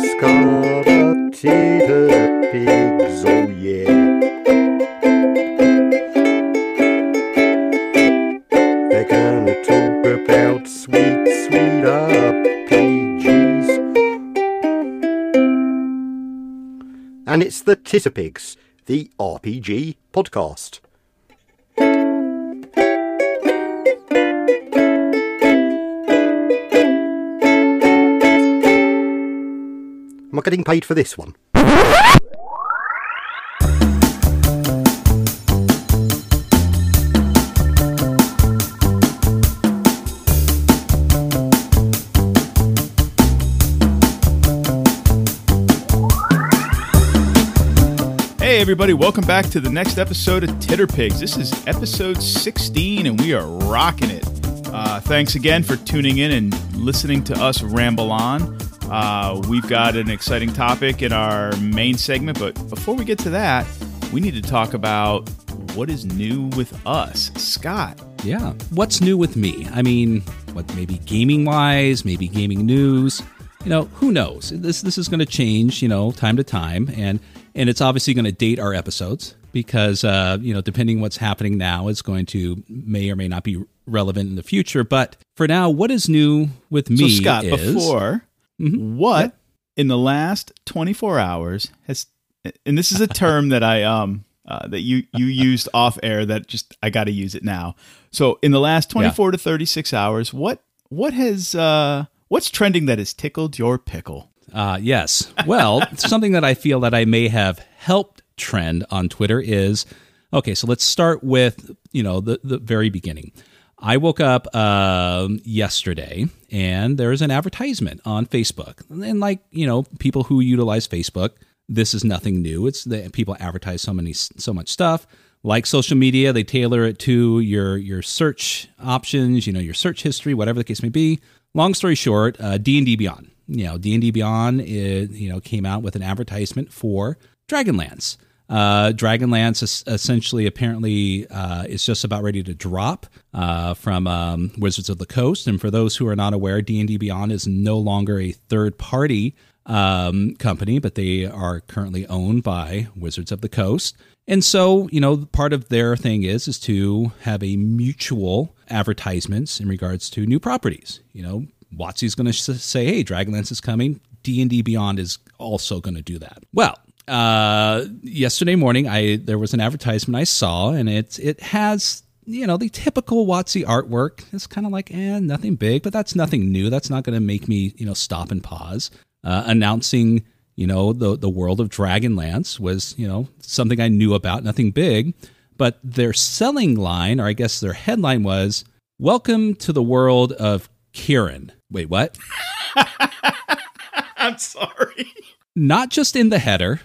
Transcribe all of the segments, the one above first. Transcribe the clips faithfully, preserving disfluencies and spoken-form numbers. Scott and Keith are Titterpigs, oh yeah. Keith and Scott are Titterpigs, oh yeah. They're gonna talk about sweet, sweet R P G. And it's the Titterpigs, the R P G podcast. Am I getting paid for this one? Hey everybody, welcome back to the next episode of Titterpigs. This is episode sixteen and we are rocking it. Uh, thanks again for tuning in and listening to us ramble on. Uh, we've got an exciting topic in our main segment, but before we get to that, we need to talk about what is new with us. Scott. Yeah, what's new with me? I mean, what maybe gaming-wise, maybe gaming news. You know, who knows? This this is going to change, you know, time to time. And and it's obviously going to date our episodes because, uh, you know, depending what's happening now, it's going to may or may not be relevant in the future. But for now, what is new with me so Scott, is... before, mm-hmm. what yep. in the last twenty-four hours has... And this is a term that I um uh, that you, you used off air that just, I got to use it now. So in the last twenty-four yeah. to thirty-six hours, what what has... Uh, What's trending that has tickled your pickle? Uh, yes. Well, something that I feel that I may have helped trend on Twitter is, okay, so let's start with, you know, the, the very beginning. I woke up uh, yesterday and there is an advertisement on Facebook. And like, you know, people who utilize Facebook, this is nothing new. It's that people advertise so many, so much stuff. Like social media, they tailor it to your your search options, you know, your search history, whatever the case may be. Long story short, uh, D and D Beyond. You know, D and D Beyond, it, you know, came out with an advertisement for Dragonlance. Uh, Dragonlance is essentially, apparently, uh, is just about ready to drop uh, from um, Wizards of the Coast. And for those who are not aware, D and D Beyond is no longer a third-party um, company, but they are currently owned by Wizards of the Coast. And so, you know, part of their thing is is to have a mutual advertisements in regards to new properties. You know, WotC's going to say, hey, Dragonlance is coming. D and D Beyond is also going to do that. Well, uh, yesterday morning, I there was an advertisement I saw, and it, it has, you know, the typical WotC artwork. It's kind of like, eh, nothing big, but that's nothing new. That's not going to make me, you know, stop and pause. Uh, announcing... You know, the the world of Dragonlance was, you know, something I knew about, nothing big. But their selling line, or I guess their headline was, welcome to the world of Kieran. Wait, what? I'm sorry. Not just in the header,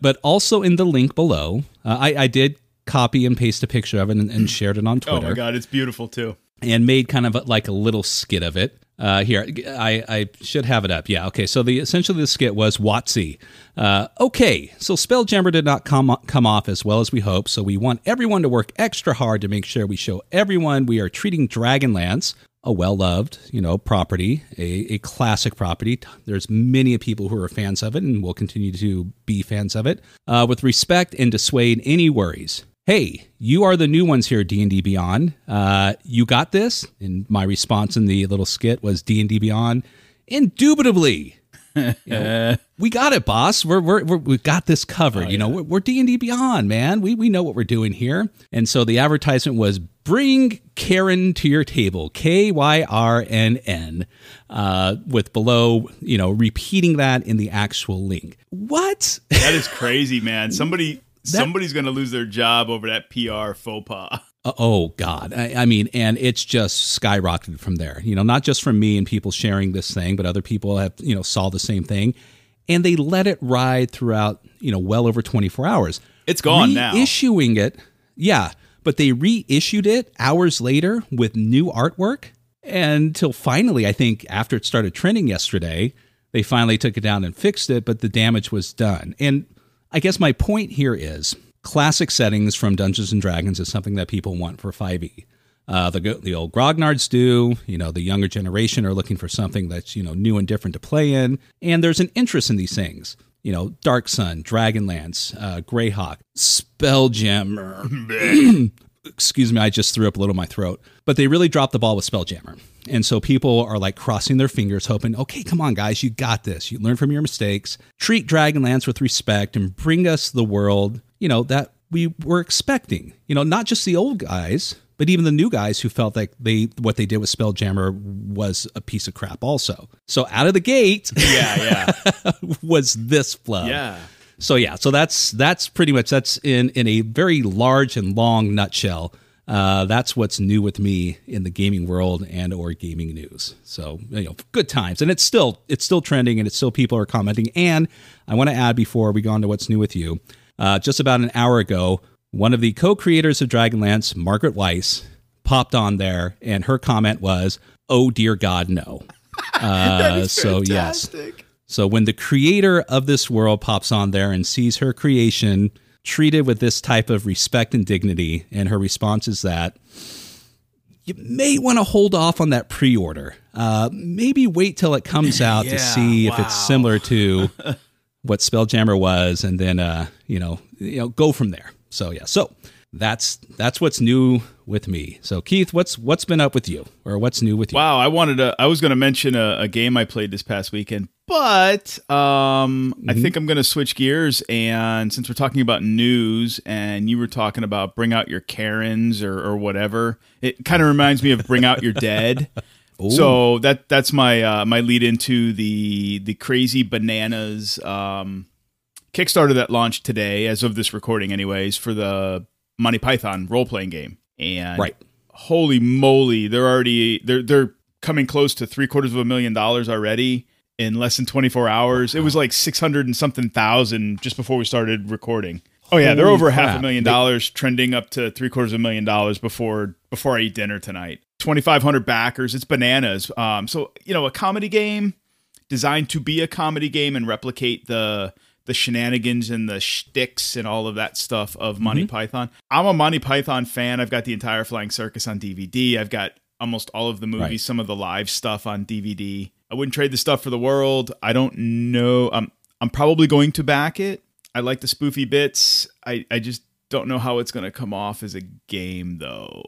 but also in the link below. Uh, I, I did copy and paste a picture of it and, and shared it on Twitter. Oh, my God. It's beautiful, too. And made kind of a, like a little skit of it. Uh, here, I, I should have it up. Yeah, okay. So the essentially the skit was WotC. Uh, okay, so Spelljammer did not come, come off as well as we hoped, so we want everyone to work extra hard to make sure we show everyone we are treating Dragonlance, a well-loved, you know, property, a, a classic property. There's many people who are fans of it and will continue to be fans of it, uh, with respect and dissuade any worries. Hey, you are the new ones here, D and D Beyond. Uh, you got this? And my response in the little skit was D and D Beyond, indubitably. You know, we got it, boss. We're, we're, we're we've got this covered. Oh, you yeah. know, we're, we're D and D Beyond, man. We we know what we're doing here. And so the advertisement was bring Karen to your table, K Y R N N, uh, with below, you know, repeating that in the actual link. What? That is crazy, man. Somebody that, somebody's going to lose their job over that P R faux pas. Oh, God. I, I mean, and it's just skyrocketed from there, you know, not just from me and people sharing this thing, but other people have, you know, saw the same thing and they let it ride throughout, you know, well over twenty-four hours. It's gone Reissuing now. Issuing it. Yeah. But they reissued it hours later with new artwork until finally, I think after it started trending yesterday, they finally took it down and fixed it, but the damage was done. And I guess my point here is, classic settings from Dungeons and Dragons is something that people want for five e. Uh, the the old grognards do, you know, the younger generation are looking for something that's, you know, new and different to play in. And there's an interest in these things. You know, Dark Sun, Dragonlance, uh, Greyhawk, Spelljammer. Excuse me, I just threw up a little in my throat. But they really dropped the ball with Spelljammer. And so people are like crossing their fingers, hoping, okay, come on, guys, you got this. You learn from your mistakes. Treat Dragonlance with respect and bring us the world, you know, that we were expecting, you know, not just the old guys, but even the new guys who felt like they, what they did with Spelljammer was a piece of crap also. So out of the gate yeah, yeah. was this flow. Yeah. So, yeah, so that's, that's pretty much, that's in, in a very large and long nutshell. Uh, that's what's new with me in the gaming world and or gaming news. So, you know, good times. And it's still, it's still trending and it's still people are commenting. And I want to add before we go on to what's new with you, Uh, just about an hour ago, one of the co-creators of Dragonlance, Margaret Weis, popped on there, and her comment was, "Oh dear God, no." Uh, that is so fantastic. Yes. So when the creator of this world pops on there and sees her creation treated with this type of respect and dignity, and her response is that you may want to hold off on that pre-order. Uh, maybe wait till it comes out yeah, to see wow. if it's similar to. What Spelljammer was, and then uh, you know, you know, go from there. So yeah, so that's that's what's new with me. So Keith, what's what's been up with you, or what's new with you? Wow, I wanted to. I was going to mention a, a game I played this past weekend, but um, mm-hmm. I think I'm going to switch gears. And since we're talking about news, and you were talking about bring out your Karens or, or whatever, it kind of reminds me of bring out your dead. Ooh. So that that's my uh, my lead into the the crazy bananas um, Kickstarter that launched today, as of this recording, anyways, for the Monty Python role playing game. And right. holy moly, they're already they're they're coming close to three quarters of a million dollars already in less than twenty-four hours. Wow. It was like six hundred and something thousand just before we started recording. Oh yeah, holy they're over crap. half a million dollars, they- trending up to three quarters of a million dollars before before I eat dinner tonight. twenty-five hundred backers. It's bananas. Um, so, you know, a comedy game designed to be a comedy game and replicate the the shenanigans and the shticks and all of that stuff of Monty mm-hmm. Python. I'm a Monty Python fan. I've got the entire Flying Circus on D V D. I've got almost all of the movies, right. some of the live stuff on D V D. I wouldn't trade the stuff for the world. I don't know. I'm, I'm probably going to back it. I like the spoofy bits. I, I just don't know how it's going to come off as a game, though.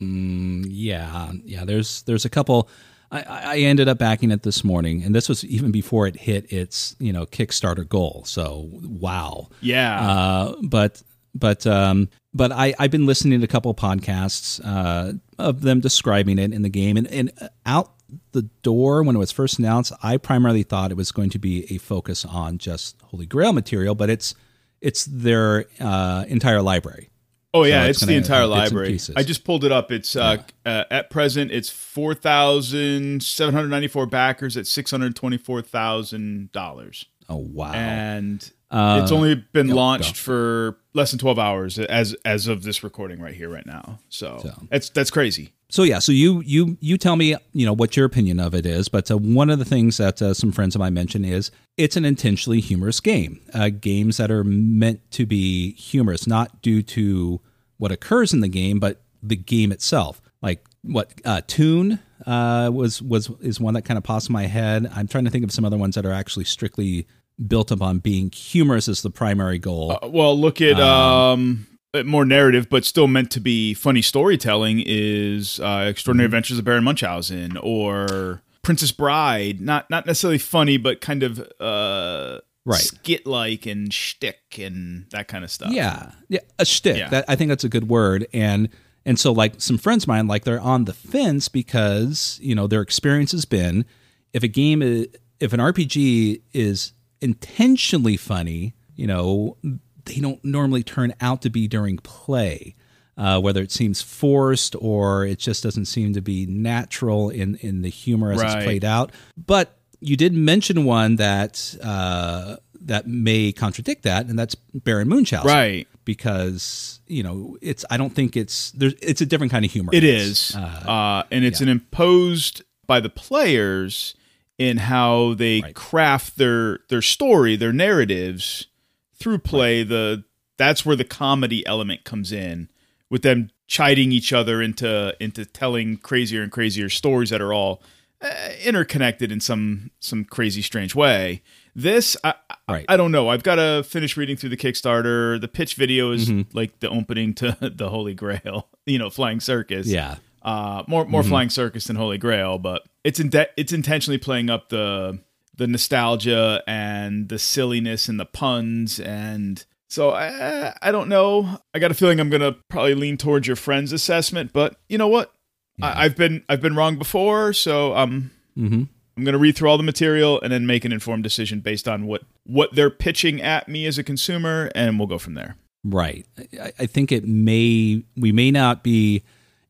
Mm, yeah, yeah. There's there's a couple. I, I ended up backing it this morning, and this was even before it hit its you know Kickstarter goal. So wow, yeah. Uh, but but um, but I I've been listening to a couple podcasts uh, of them describing it in the game, and and out the door when it was first announced, I primarily thought it was going to be a focus on just Holy Grail material, but it's it's their uh, entire library. Oh, yeah, so it's, it's gonna, the entire library. I just pulled it up. It's uh, yeah. uh, at present, it's four thousand seven hundred ninety-four backers at six hundred twenty-four thousand dollars. Oh, wow. And uh, it's only been yep, launched go. for less than twelve hours as as of this recording right here, right now. So, so. That's, that's crazy. So, yeah, so you you you tell me, you know, what your opinion of it is. But uh, one of the things that uh, some friends of mine mentioned is it's an intentionally humorous game. Uh, games that are meant to be humorous, not due to what occurs in the game, but the game itself. Like what uh, Toon uh, was was is one that kind of pops in my head. I'm trying to think of some other ones that are actually strictly built upon being humorous as the primary goal. Uh, well, look at... Um, um, more narrative, but still meant to be funny storytelling is uh, Extraordinary Adventures of Baron Munchausen, or Princess Bride, not not necessarily funny, but kind of uh, right. skit-like and shtick and that kind of stuff. Yeah, yeah, a shtick. Yeah. That, I think that's a good word. And and so like some friends of mine, like they're on the fence because you know their experience has been if a game is, if an R P G is intentionally funny, you know they don't normally turn out to be during play. Uh, whether it seems forced or it just doesn't seem to be natural in, in the humor as right. it's played out. But you did mention one that uh, that may contradict that, and that's Baron Munchausen. Right. Because, you know, it's I don't think it's... there's it's a different kind of humor. It is. Uh, uh, and it's yeah. an imposed by the players in how they right. craft their, their story, their narratives through play. Right. The that's where the comedy element comes in. With them chiding each other into into telling crazier and crazier stories that are all uh, interconnected in some some crazy, strange way. This, I, right. I, I don't know. I've got to finish reading through the Kickstarter. The pitch video is mm-hmm. like the opening to the Holy Grail, you know, Flying Circus. Yeah, uh, more more mm-hmm. Flying Circus than Holy Grail, but it's in de- it's intentionally playing up the the nostalgia and the silliness and the puns and. So I, I don't know. I got a feeling I'm going to probably lean towards your friend's assessment, but you know what? Yeah. I, I've been I've been wrong before, so um, mm-hmm. I'm going to read through all the material and then make an informed decision based on what, what they're pitching at me as a consumer, and we'll go from there. Right. I, I think it may we may not be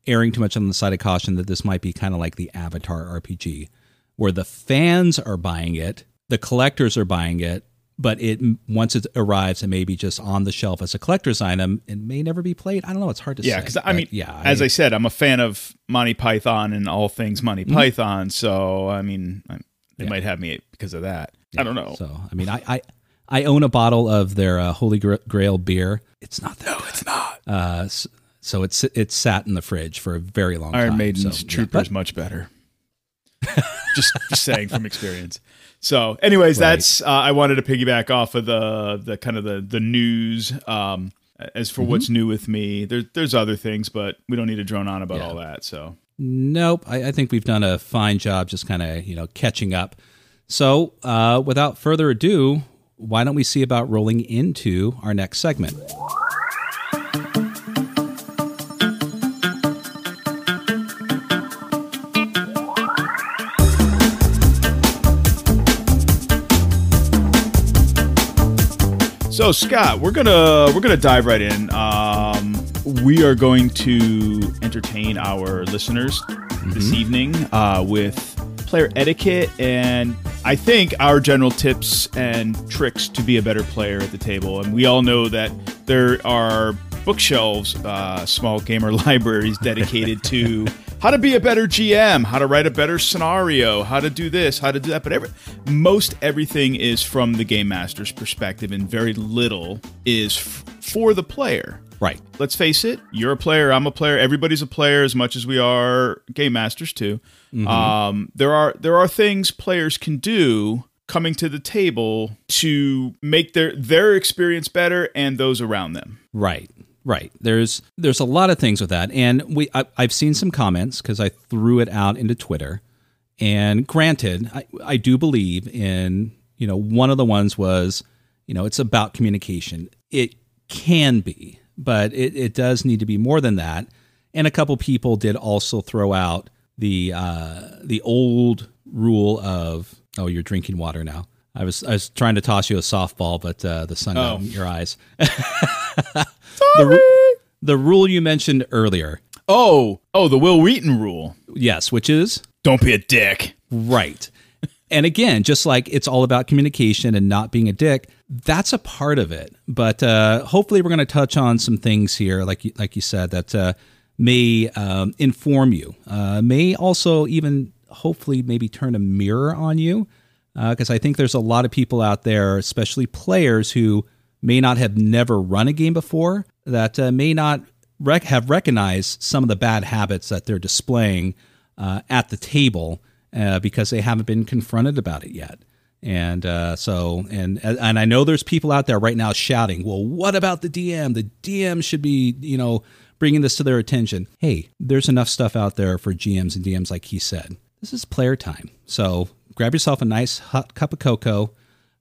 erring too much on the side of caution that this might be kind of like the Avatar R P G, where the fans are buying it, the collectors are buying it, but it once it arrives and maybe just on the shelf as a collector's item, it may never be played. I don't know. It's hard to yeah, say. Yeah, because I mean, yeah, as I, I said, I'm a fan of Monty Python and all things Monty mm-hmm. Python. So I mean, I'm, they yeah. might have me because of that. Yeah. I don't know. So I mean, I I, I own a bottle of their uh, Holy Grail beer. It's not that. No, it's not. Uh, so, so it's it's sat in the fridge for a very long Iron time. Iron Maiden's so, Trooper is yeah, much better. just, just saying from experience. So anyways, right. that's, uh, I wanted to piggyback off of the, the kind of the, the news, um, as for mm-hmm. what's new with me, there, there's other things, but we don't need to drone on about yeah. all that. So, nope. I, I think we've done a fine job just kind of, you know, catching up. So, uh, without further ado, why don't we see about rolling into our next segment? So Scott, we're gonna we're gonna dive right in. Um, we are going to entertain our listeners mm-hmm. this evening uh, with player etiquette and I think our general tips and tricks to be a better player at the table. And we all know that there are bookshelves, uh, small gamer libraries dedicated to how to be a better G M, how to write a better scenario, how to do this, how to do that. But every, most everything is from the game master's perspective and very little is f- for the player. Right. Let's face it. You're a player. I'm a player. Everybody's a player as much as we are game masters too. Mm-hmm. Um, there are there are things players can do coming to the table to make their, their experience better and those around them. Right. Right. There's there's a lot of things with that. And we I, I've seen some comments because I threw it out into Twitter. And granted, I, I do believe in, you know, one of the ones was, you know, it's about communication. It can be, but it, it does need to be more than that. And a couple people did also throw out the uh, the old rule of, oh, you're drinking water now. I was I was trying to toss you a softball, but uh, the sun got oh. in your eyes. Sorry. The, the rule you mentioned earlier. Oh, oh, the Wil Wheaton rule. Yes, which is? Don't be a dick. Right. And again, just like it's all about communication and not being a dick, that's a part of it. But uh, hopefully we're going to touch on some things here, like you, like you said, that uh, may um, inform you, uh, may also even hopefully maybe turn a mirror on you. Because uh, I think there's a lot of people out there, especially players who may not have never run a game before, that uh, may not rec- have recognized some of the bad habits that they're displaying uh, at the table uh, because they haven't been confronted about it yet. And uh, so, and and I know there's people out there right now shouting, well, what about the D M? The D M should be, you know, bringing this to their attention. Hey, there's enough stuff out there for G Ms and D Ms, like he said. this is player time. So grab yourself a nice hot cup of cocoa,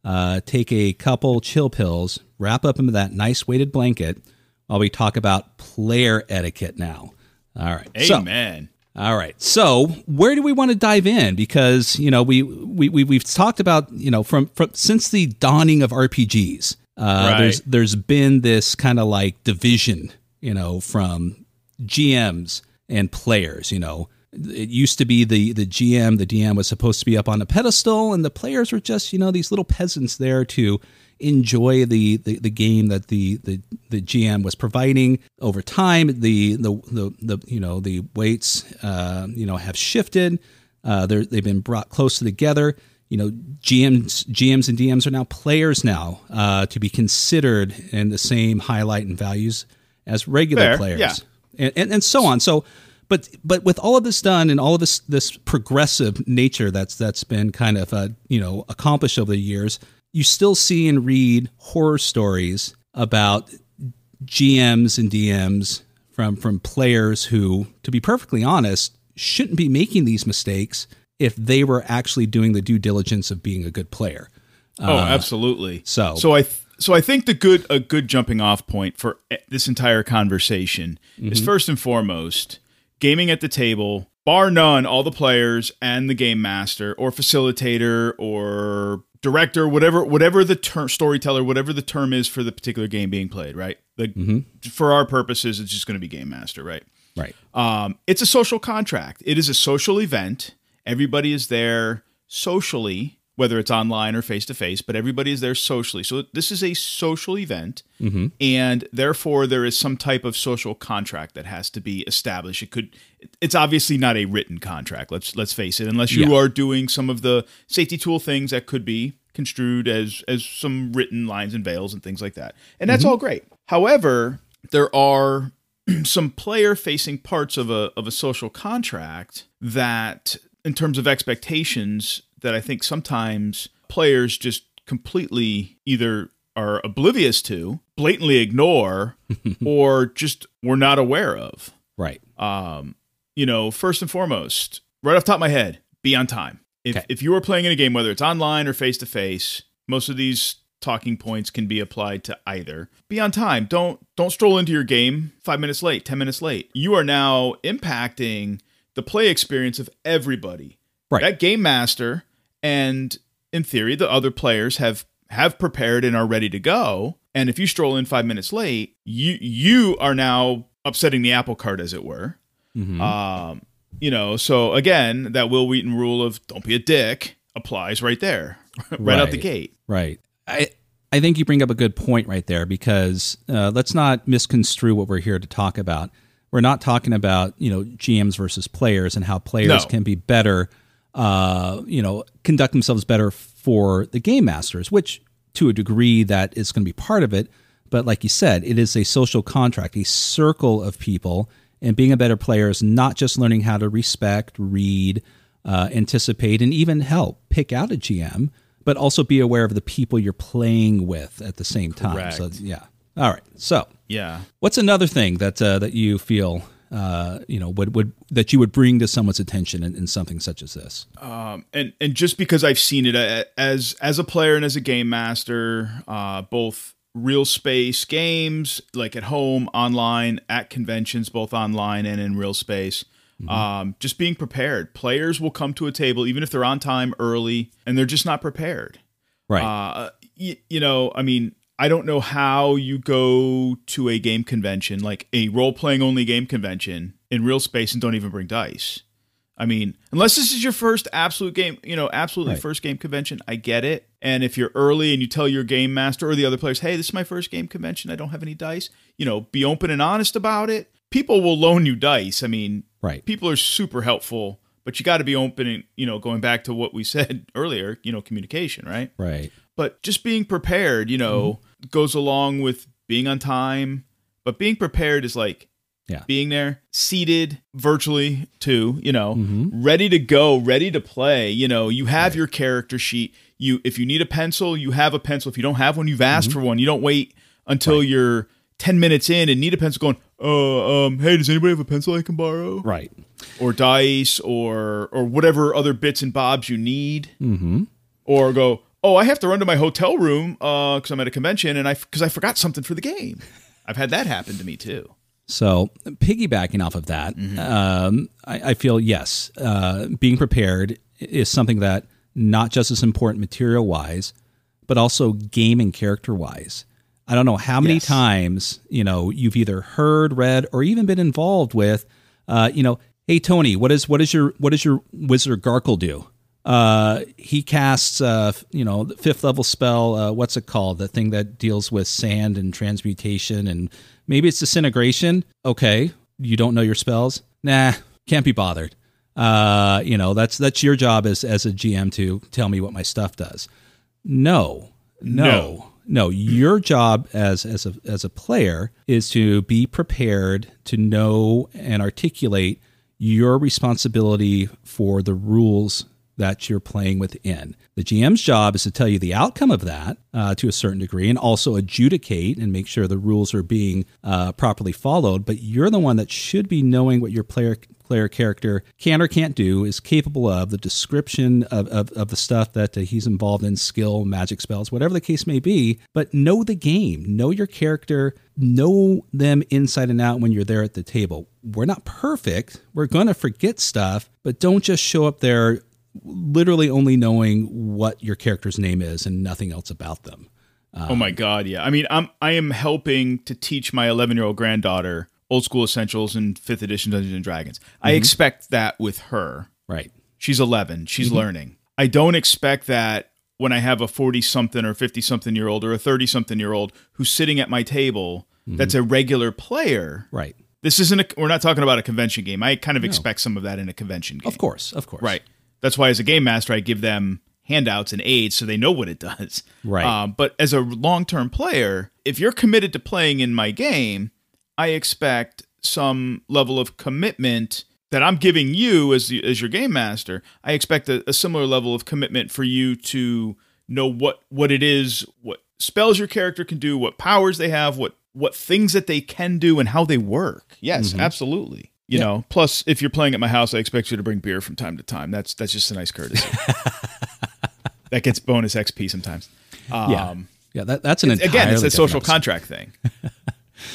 uh, take a couple chill pills, wrap up into that nice weighted blanket while we talk about player etiquette now. All right. Amen. So, all right. So where do we want to dive in? Because, you know, we, we, we, we've talked about, you know, from, from since the dawning of R P Gs, uh, right. there's, there's been this kind of like division, you know, from G Ms and players. You know, it used to be the, the G M, the D M was supposed to be up on a pedestal and the players were just, you know, these little peasants there to enjoy the, the, the game that the, the, the G M was providing. Over time, the, the, the, the you know, the weights, uh, you know, have shifted. Uh, they're, they've been brought closer together. You know, G Ms, G Ms and D Ms are now players now, uh, to be considered in the same highlight and values as regular Fair, players yeah. and, and, and so on. So, but, but with all of this done and all of this, this progressive nature that's, that's been kind of, uh, you know, accomplished over the years, you still see and read horror stories about G Ms and D Ms from, from players who, to be perfectly honest, shouldn't be making these mistakes if they were actually doing the due diligence of being a good player. Oh, uh, absolutely. So, so I, th- so I think the good, a good jumping off point for this entire conversation mm-hmm. is, first and foremost, gaming at the table, bar none, all the players and the game master or facilitator or director, whatever, whatever the term, storyteller, whatever the term is for the particular game being played, right? Like mm-hmm. for our purposes, it's just going to be game master, right? Right. Um, it's a social contract. It is a social event. Everybody is there socially, whether it's online or face to face, but everybody is there socially. So this is a social event, mm-hmm. and therefore there is some type of social contract that has to be established. It could, it's obviously not a written contract. Let's let's face it, unless you yeah. are doing some of the safety tool things that could be construed as as some written lines and veils and things like that. And that's mm-hmm. all great. However, there are some player facing parts of a of a social contract that, in terms of expectations, that I think sometimes players just completely either are oblivious to, blatantly ignore, or just were not aware of. Right. Um, you know, first and foremost, right off the top of my head, be on time. If okay. if you are playing in a game, whether it's online or face-to-face, most of these talking points can be applied to either. Be on time. Don't don't stroll into your game five minutes late, ten minutes late. You are now impacting the play experience of everybody. Right. That game master... and in theory, the other players have, have prepared and are ready to go. And if you stroll in five minutes late, you you are now upsetting the apple cart, as it were. Mm-hmm. Um, you know, so again, that Wil Wheaton rule of don't be a dick applies right there, right, right out the gate. Right. I I think you bring up a good point right there, because uh, let's not misconstrue what we're here to talk about. We're not talking about, you know, G Ms versus players and how players no. can be better. Uh, you know, conduct themselves better for the game masters, which to a degree that is going to be part of it. But like you said, it is a social contract, a circle of people, and being a better player is not just learning how to respect, read, uh, anticipate, and even help pick out a G M, but also be aware of the people you're playing with at the same time. Correct. So yeah. All right. So yeah, what's another thing that, uh, that you feel Uh, you know, would would that you would bring to someone's attention in, in something such as this? Um, and and just because I've seen it as as a player and as a game master, uh, both real space games, like at home, online, at conventions, both online and in real space. Mm-hmm. Um, just being prepared. Players will come to a table even if they're on time early, and they're just not prepared. Right. Uh, you, you know, I mean. I don't know how you go to a game convention, like a role-playing only game convention in real space, and don't even bring dice. I mean, unless this is your first absolute game, you know, absolutely right. first game convention, I get it. And if you're early and you tell your game master or the other players, hey, this is my first game convention, I don't have any dice, you know, be open and honest about it. People will loan you dice. I mean, right. people are super helpful, but you got to be open and, you know, going back to what we said earlier, you know, communication, right? Right. But just being prepared, you know, mm-hmm. goes along with being on time. But being prepared is like yeah. being there, seated virtually too, you know, mm-hmm. ready to go, ready to play. You know, you have right. your character sheet. You, if you need a pencil, you have a pencil. If you don't have one, you've asked mm-hmm. for one. You don't wait until right. you're ten minutes in and need a pencil going, uh, um, hey, does anybody have a pencil I can borrow? Right. Or dice or or whatever other bits and bobs you need. Mm-hmm. Or go, oh, I have to run to my hotel room because uh, I'm at a convention and I because I forgot something for the game. I've had that happen to me too. So piggybacking off of that, mm-hmm. um, I, I feel, yes, uh, being prepared is something that not just as important material-wise, but also game and character-wise. I don't know how many yes. times, you know, you've either heard, read, or even been involved with, uh, you know, hey, Tony, what is what is your what is your wizard Garkle do? Uh, he casts, uh, you know, the fifth level spell. Uh, what's it called? The thing that deals with sand and transmutation and maybe it's disintegration. Okay. You don't know your spells. Nah, can't be bothered. Uh, you know, that's, that's your job as, as a G M to tell me what my stuff does. No, no, no. no. Your job as, as a, as a player is to be prepared to know and articulate your responsibility for the rules that you're playing within. The G M's job is to tell you the outcome of that uh, to a certain degree and also adjudicate and make sure the rules are being uh, properly followed. But you're the one that should be knowing what your player player character can or can't do, is capable of, the description of, of, of the stuff that uh, he's involved in, skill, magic spells, whatever the case may be. But know the game, know your character, know them inside and out when you're there at the table. We're not perfect. We're going to forget stuff, but don't just show up there literally only knowing what your character's name is and nothing else about them. Um, oh my God. Yeah. I mean, I'm, I am helping to teach my eleven year old granddaughter old school essentials and fifth edition Dungeons and Dragons. Mm-hmm. I expect that with her, right? She's eleven. She's mm-hmm. learning. I don't expect that when I have a forty something or fifty something year old or a thirty something year old who's sitting at my table. Mm-hmm. That's a regular player. Right. This isn't a, we're not talking about a convention game. I kind of no. expect some of that in a convention game. Of course. Of course. Right. That's why as a game master, I give them handouts and aids so they know what it does. Right. Um, but as a long-term player, if you're committed to playing in my game, I expect some level of commitment that I'm giving you as the, as your game master. I expect a, a similar level of commitment for you to know what, what it is, what spells your character can do, what powers they have, what, what things that they can do, and how they work. Yes, mm-hmm. absolutely. You yeah. know, plus if you're playing at my house, I expect you to bring beer from time to time. That's that's just a nice courtesy. That gets bonus X P sometimes. Um, yeah, yeah. That, that's an it's, again, it's a social episode. Contract thing.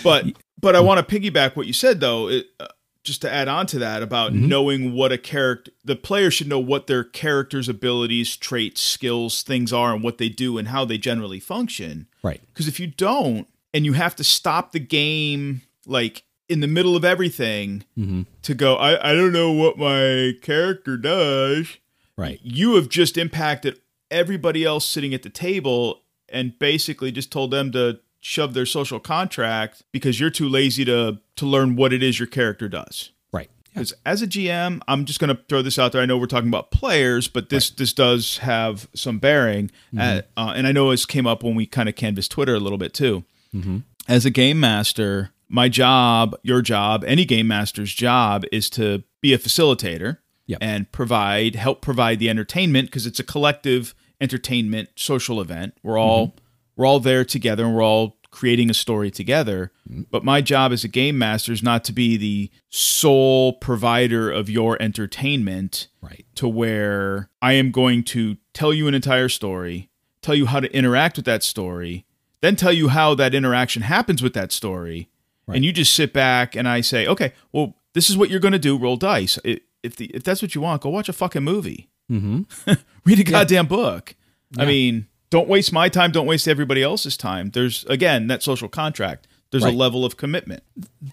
But but I want to piggyback what you said though, it, uh, just to add on to that about mm-hmm. knowing what a character, the player should know what their character's abilities, traits, skills, things are, and what they do and how they generally function. Right. Because if you don't, and you have to stop the game, like. In the middle of everything mm-hmm. to go, I, I don't know what my character does. Right. You have just impacted everybody else sitting at the table and basically just told them to shove their social contract because you're too lazy to, to learn what it is your character does. Right. Because yeah. as a G M, I'm just going to throw this out there. I know we're talking about players, but this, right. this does have some bearing. Mm-hmm. At, uh, and I know this came up when we kind of canvassed Twitter a little bit too. Mm-hmm. As a game master, my job, your job, any game master's job is to be a facilitator yep. and provide, help provide the entertainment because it's a collective entertainment social event. We're all mm-hmm. we're all there together and we're all creating a story together. Mm-hmm. But my job as a game master is not to be the sole provider of your entertainment right. to where I am going to tell you an entire story, tell you how to interact with that story, then tell you how that interaction happens with that story. Right. And you just sit back and I say, okay, well, this is what you're going to do. Roll dice. It, if the, if that's what you want, go watch a fucking movie. Mm-hmm. Read a goddamn yeah. book. Yeah. I mean, don't waste my time. Don't waste everybody else's time. There's, again, that social contract. There's right. a level of commitment.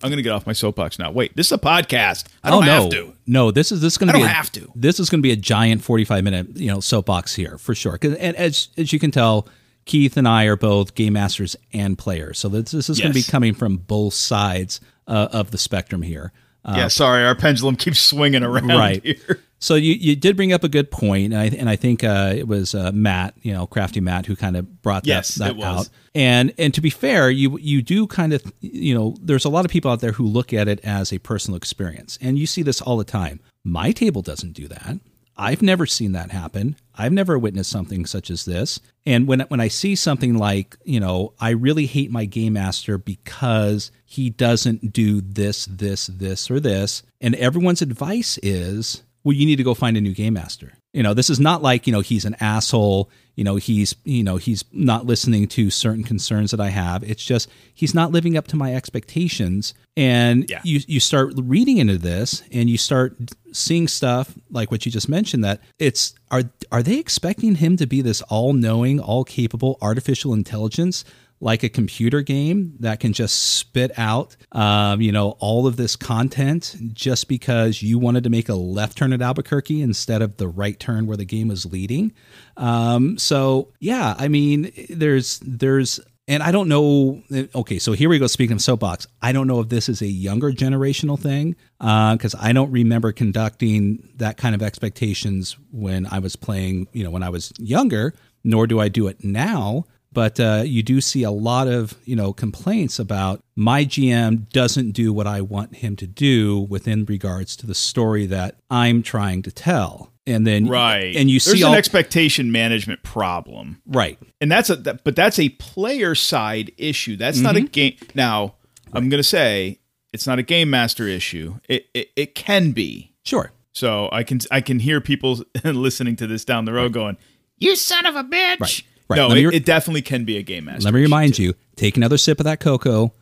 I'm going to get off my soapbox now. Wait, this is a podcast. I don't oh, no. have to. No, this is this going to be. I don't a, have to. This is going to be a giant forty-five minute, you know, soapbox here for sure. Because and as as you can tell, Keith and I are both game masters and players. So this, this is yes. going to be coming from both sides uh, of the spectrum here. Uh, yeah, sorry. Our pendulum keeps swinging around right. here. So you, you did bring up a good point, and I, and I think uh, it was uh, Matt, you know, Crafty Matt, who kind of brought that, yes, that out. And and to be fair, you you do kind of, you know, there's a lot of people out there who look at it as a personal experience. And you see this all the time. My table doesn't do that. I've never seen that happen. I've never witnessed something such as this. And when when I see something like, you know, I really hate my game master because he doesn't do this, this, this, or this, and everyone's advice is, well, you need to go find a new game master. You know, this is not like, you know, he's an asshole, you know, he's, you know, he's not listening to certain concerns that I have. It's just, he's not living up to my expectations. And yeah. you, you start reading into this and you start seeing stuff like what you just mentioned, that it's, are, are they expecting him to be this all knowing, all capable artificial intelligence, like a computer game that can just spit out, um, you know, all of this content just because you wanted to make a left turn at Albuquerque instead of the right turn where the game was leading. Um, so yeah, I mean, there's, there's, and I don't know. Okay. So here we go. Speaking of soapbox, I don't know if this is a younger generational thing. Uh, cause I don't remember conducting that kind of expectations when I was playing, you know, when I was younger, nor do I do it now. But uh, you do see a lot of, you know, complaints about my G M doesn't do what I want him to do within regards to the story that I'm trying to tell. And then, right. And you see there's all- an expectation management problem. Right. And that's a, that, but that's a player side issue. That's mm-hmm. not a game. Now right. I'm going to say it's not a game master issue. It, it, it can be. Sure. So I can, I can hear people listening to this down the road right. going, you son of a bitch. Right. Right. No, it, re- it definitely can be a game master. Let me remind too. you, take another sip of that cocoa,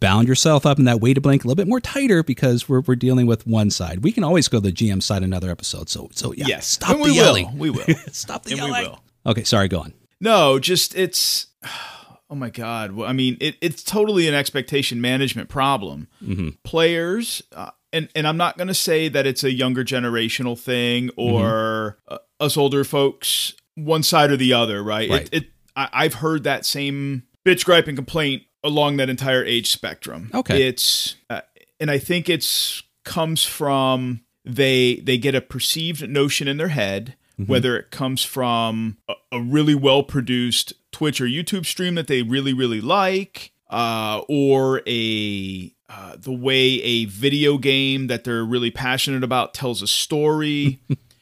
bound yourself up in that weighted blanket a little bit more tighter because we're we're dealing with one side. We can always go to the G M side another episode. So, so yeah, yes. stop and the we yelling. Will. We will. Stop the and yelling. We will. Okay, sorry, go on. No, just it's, oh my God. I mean, it, it's totally an expectation management problem. Mm-hmm. Players, uh, and, and I'm not going to say that it's a younger generational thing or mm-hmm. uh, us older folks. One side or the other, right? right. It, it, I, I've heard that same bitch, gripe, and complaint along that entire age spectrum. Okay, it's uh, and I think it's comes from they they get a perceived notion in their head, mm-hmm. whether it comes from a, a really well produced Twitch or YouTube stream that they really really like, uh, or a uh, the way a video game that they're really passionate about tells a story.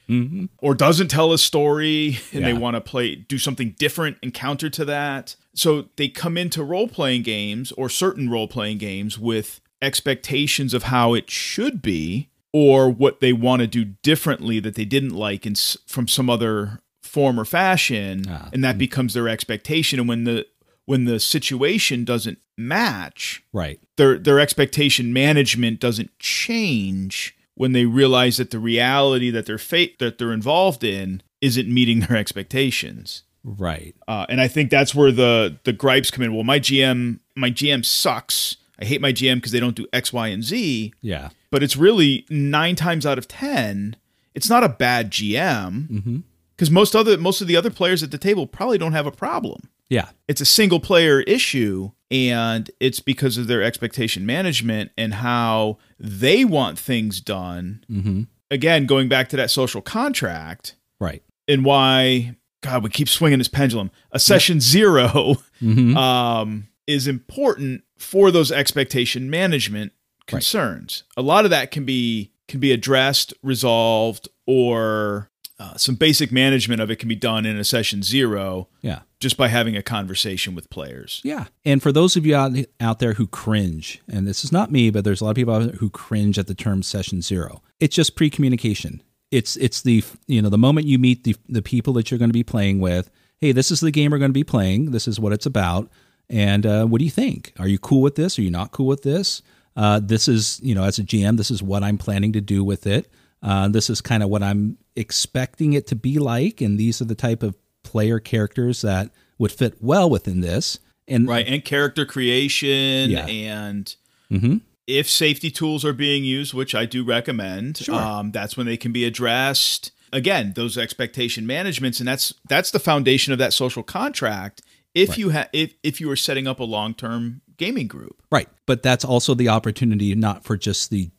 Mm-hmm. Or doesn't tell a story and yeah. they want to play, do something different and counter to that. So they come into role-playing games or certain role-playing games with expectations of how it should be or what they want to do differently that they didn't like in, from some other form or fashion. Ah. And that becomes their expectation. And when the when the situation doesn't match, right. their their expectation management doesn't change when they realize that the reality that they're fate that they're involved in isn't meeting their expectations. Right. Uh, and I think that's where the, the gripes come in. Well, my G M, my G M sucks. I hate my G M because they don't do X, Y, and Z. Yeah. But it's really nine times out of ten, it's not a bad G M because mm-hmm. most other, most of the other players at the table probably don't have a problem. Yeah. It's a single player issue. And it's because of their expectation management and how they want things done. Mm-hmm. Again, going back to that social contract. Right. And why, God, we keep swinging this pendulum. A session zero mm-hmm. um, is important for those expectation management concerns. Right. A lot of that can be can be addressed, resolved, or uh, some basic management of it can be done in a session zero. Yeah. Just by having a conversation with players. Yeah. And for those of you out, out there who cringe, and this is not me, but there's a lot of people out there who cringe at the term session zero. It's just pre-communication. It's, it's the, you know, the moment you meet the, the people that you're going to be playing with, hey, this is the game we're going to be playing. This is what it's about. And uh, what do you think? Are you cool with this? Are you not cool with this? Uh, this is, you know, as a G M, this is what I'm planning to do with it. Uh, this is kind of what I'm expecting it to be like. And these are the type of player characters that would fit well within this. And right. And character creation yeah. and mm-hmm. if safety tools are being used, which I do recommend, sure. um, that's when they can be addressed. Again, those expectation managements. And that's, that's the foundation of that social contract. If right. you have, if, if you are setting up a long-term gaming group. Right. But that's also the opportunity, not for just the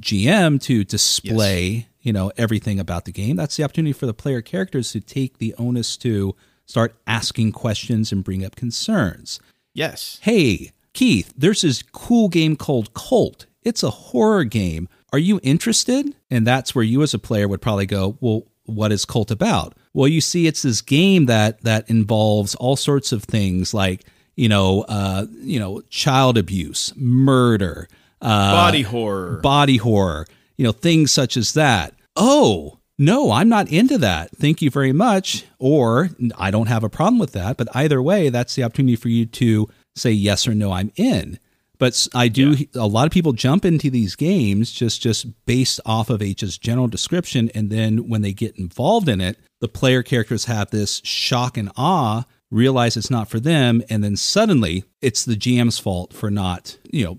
G M to display yes. you know, everything about the game. That's the opportunity for the player characters to take the onus to start asking questions and bring up concerns. Yes. Hey, Keith, there's this cool game called Cult. It's a horror game. Are you interested? And that's where you as a player would probably go, well, what is Cult about? Well, you see, it's this game that that involves all sorts of things like, you know, uh, you know, child abuse, murder, uh, body horror, body horror, you know, things such as that. Oh, no, I'm not into that. Thank you very much. Or I don't have a problem with that. But either way, that's the opportunity for you to say yes or no, I'm in. But I do, yeah. a lot of people jump into these games just, just based off of a just general description. And then when they get involved in it, the player characters have this shock and awe, realize it's not for them. And then suddenly it's the G M's fault for not, you know,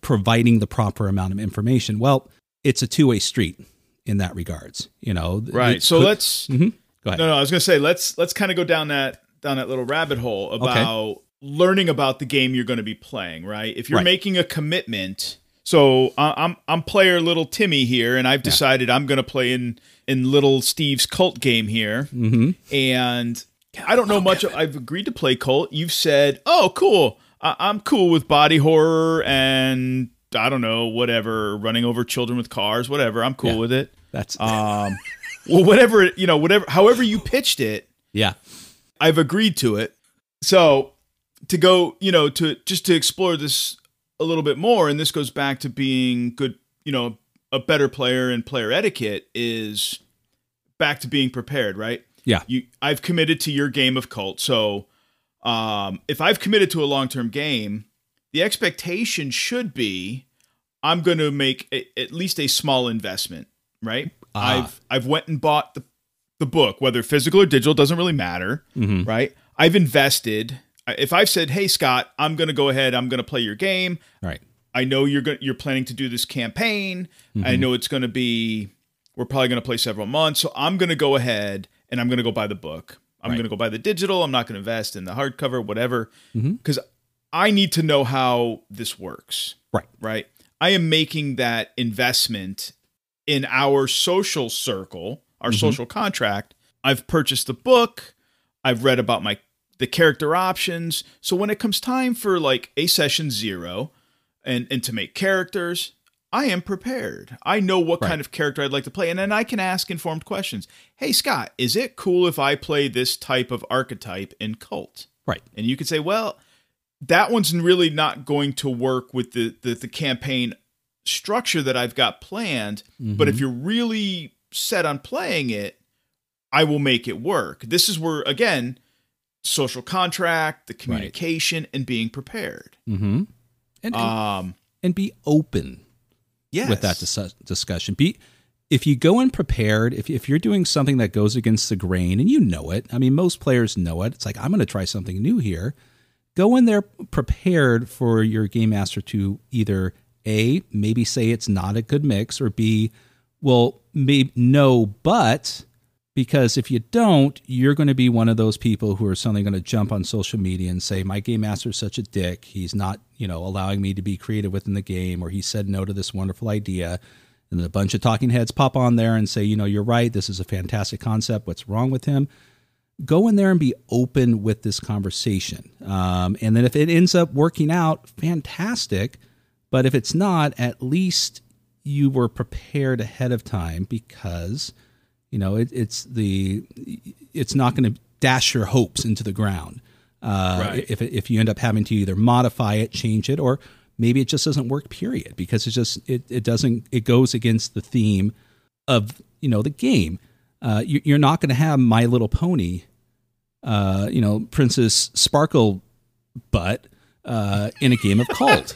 providing the proper amount of information. Well, it's a two-way street in that regards, you know? Right. So could, let's, mm-hmm. go ahead. No, no, I was going to say, let's, let's kind of go down that, down that little rabbit hole about, okay. learning about the game you're going to be playing, right? If you're right. making a commitment, so I'm I'm player little Timmy here, and I've decided yeah. I'm going to play in in little Steve's cult game here, mm-hmm. and I don't know oh, much. Of, I've agreed to play cult. You've said, oh, cool. I- I'm cool with body horror and I don't know, whatever, running over children with cars, whatever. I'm cool yeah. with it. That's um, well, whatever you know, whatever, however you pitched it. Yeah, I've agreed to it. So. To go, you know, to just to explore this a little bit more, and this goes back to being good, you know, a better player and player etiquette is back to being prepared, right? Yeah. You, I've committed to your game of cult. So um, if I've committed to a long-term game, the expectation should be I'm going to make a, at least a small investment, right? Uh-huh. I've I've went and bought the, the book, whether physical or digital, doesn't really matter, mm-hmm. right? I've invested... If I've said, "Hey Scott, I'm going to go ahead. I'm going to play your game. Right. I know you're go- you're planning to do this campaign. Mm-hmm. I know it's going to be. We're probably going to play several months. So I'm going to go ahead and I'm going to go buy the book. I'm right. going to go buy the digital. I'm not going to invest in the hardcover, whatever, because mm-hmm. I need to know how this works. Right. Right. I am making that investment in our social circle, our mm-hmm. social contract. I've purchased the book. I've read about my. The character options. So when it comes time for like a session zero and, and to make characters, I am prepared. I know what right. kind of character I'd like to play. And then I can ask informed questions. Hey, Scott, is it cool if I play this type of archetype in cult? Right. And you could say, well, that one's really not going to work with the, the, the campaign structure that I've got planned. Mm-hmm. But if you're really set on playing it, I will make it work. This is where, again, social contract, the communication, right. and being prepared, mm-hmm. and um, and be open yes. with that dis- discussion. Be if you go in prepared, if if you're doing something that goes against the grain, and you know it. I mean, most players know it. It's like I'm going to try something new here. Go in there prepared for your game master to either A, maybe say it's not a good mix, or B, well, maybe no, but. Because if you don't, you're going to be one of those people who are suddenly going to jump on social media and say, my game master is such a dick. He's not, you know, allowing me to be creative within the game, or he said no to this wonderful idea. And a bunch of talking heads pop on there and say, you know, you're right. This is a fantastic concept. What's wrong with him? Go in there and be open with this conversation. Um, and then if it ends up working out, fantastic. But if it's not, at least you were prepared ahead of time because... You know, it, it's the it's not going to dash your hopes into the ground uh, right. if if you end up having to either modify it, change it, or maybe it just doesn't work. Period, because it's just it it doesn't it goes against the theme of you know the game. Uh, you, you're not going to have My Little Pony, uh, you know, Princess Sparkle Butt uh, in a game of Cult.